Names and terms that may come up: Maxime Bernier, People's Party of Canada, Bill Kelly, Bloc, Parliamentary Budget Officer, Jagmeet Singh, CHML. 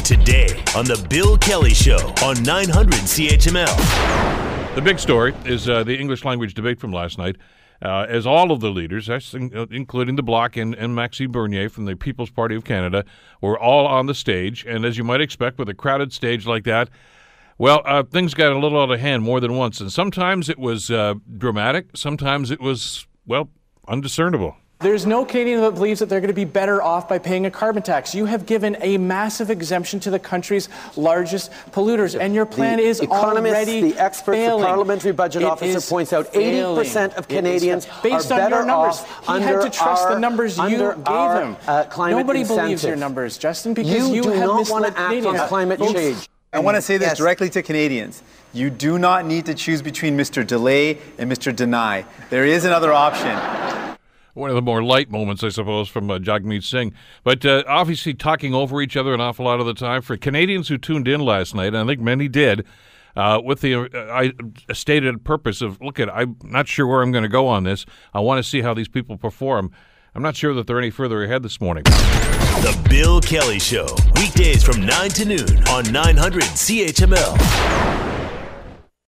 Today on The Bill Kelly Show on 900 CHML. The big story is the English language debate from last night. As all of the leaders, including the Bloc and Maxime Bernier from the People's Party of Canada, were all on the stage. And as you might expect with a crowded stage like that, well, things got a little out of hand more than once. And sometimes it was dramatic. Sometimes it was, well, undiscernible. There's no Canadian that believes that they're going to be better off by paying a carbon tax. You have given a massive exemption to the country's largest polluters, and your plan is already the experts, failing. The Parliamentary Budget Officer points out 80% of Canadians based are on better your numbers. Off he had to trust the numbers you gave him. Nobody believes your numbers, Justin, because you do have not want to act on climate change. I want to say this directly to Canadians. You do not need to choose between Mr. Delay and Mr. Deny. There is another option. One of the more light moments, I suppose, from Jagmeet Singh. But obviously talking over each other an awful lot of the time. For Canadians who tuned in last night, and I think many did, with the stated purpose of, look, I'm not sure where I'm going to go on this. I want to see how these people perform. I'm not sure that they're any further ahead this morning. The Bill Kelly Show, weekdays from 9 to noon on 900 CHML.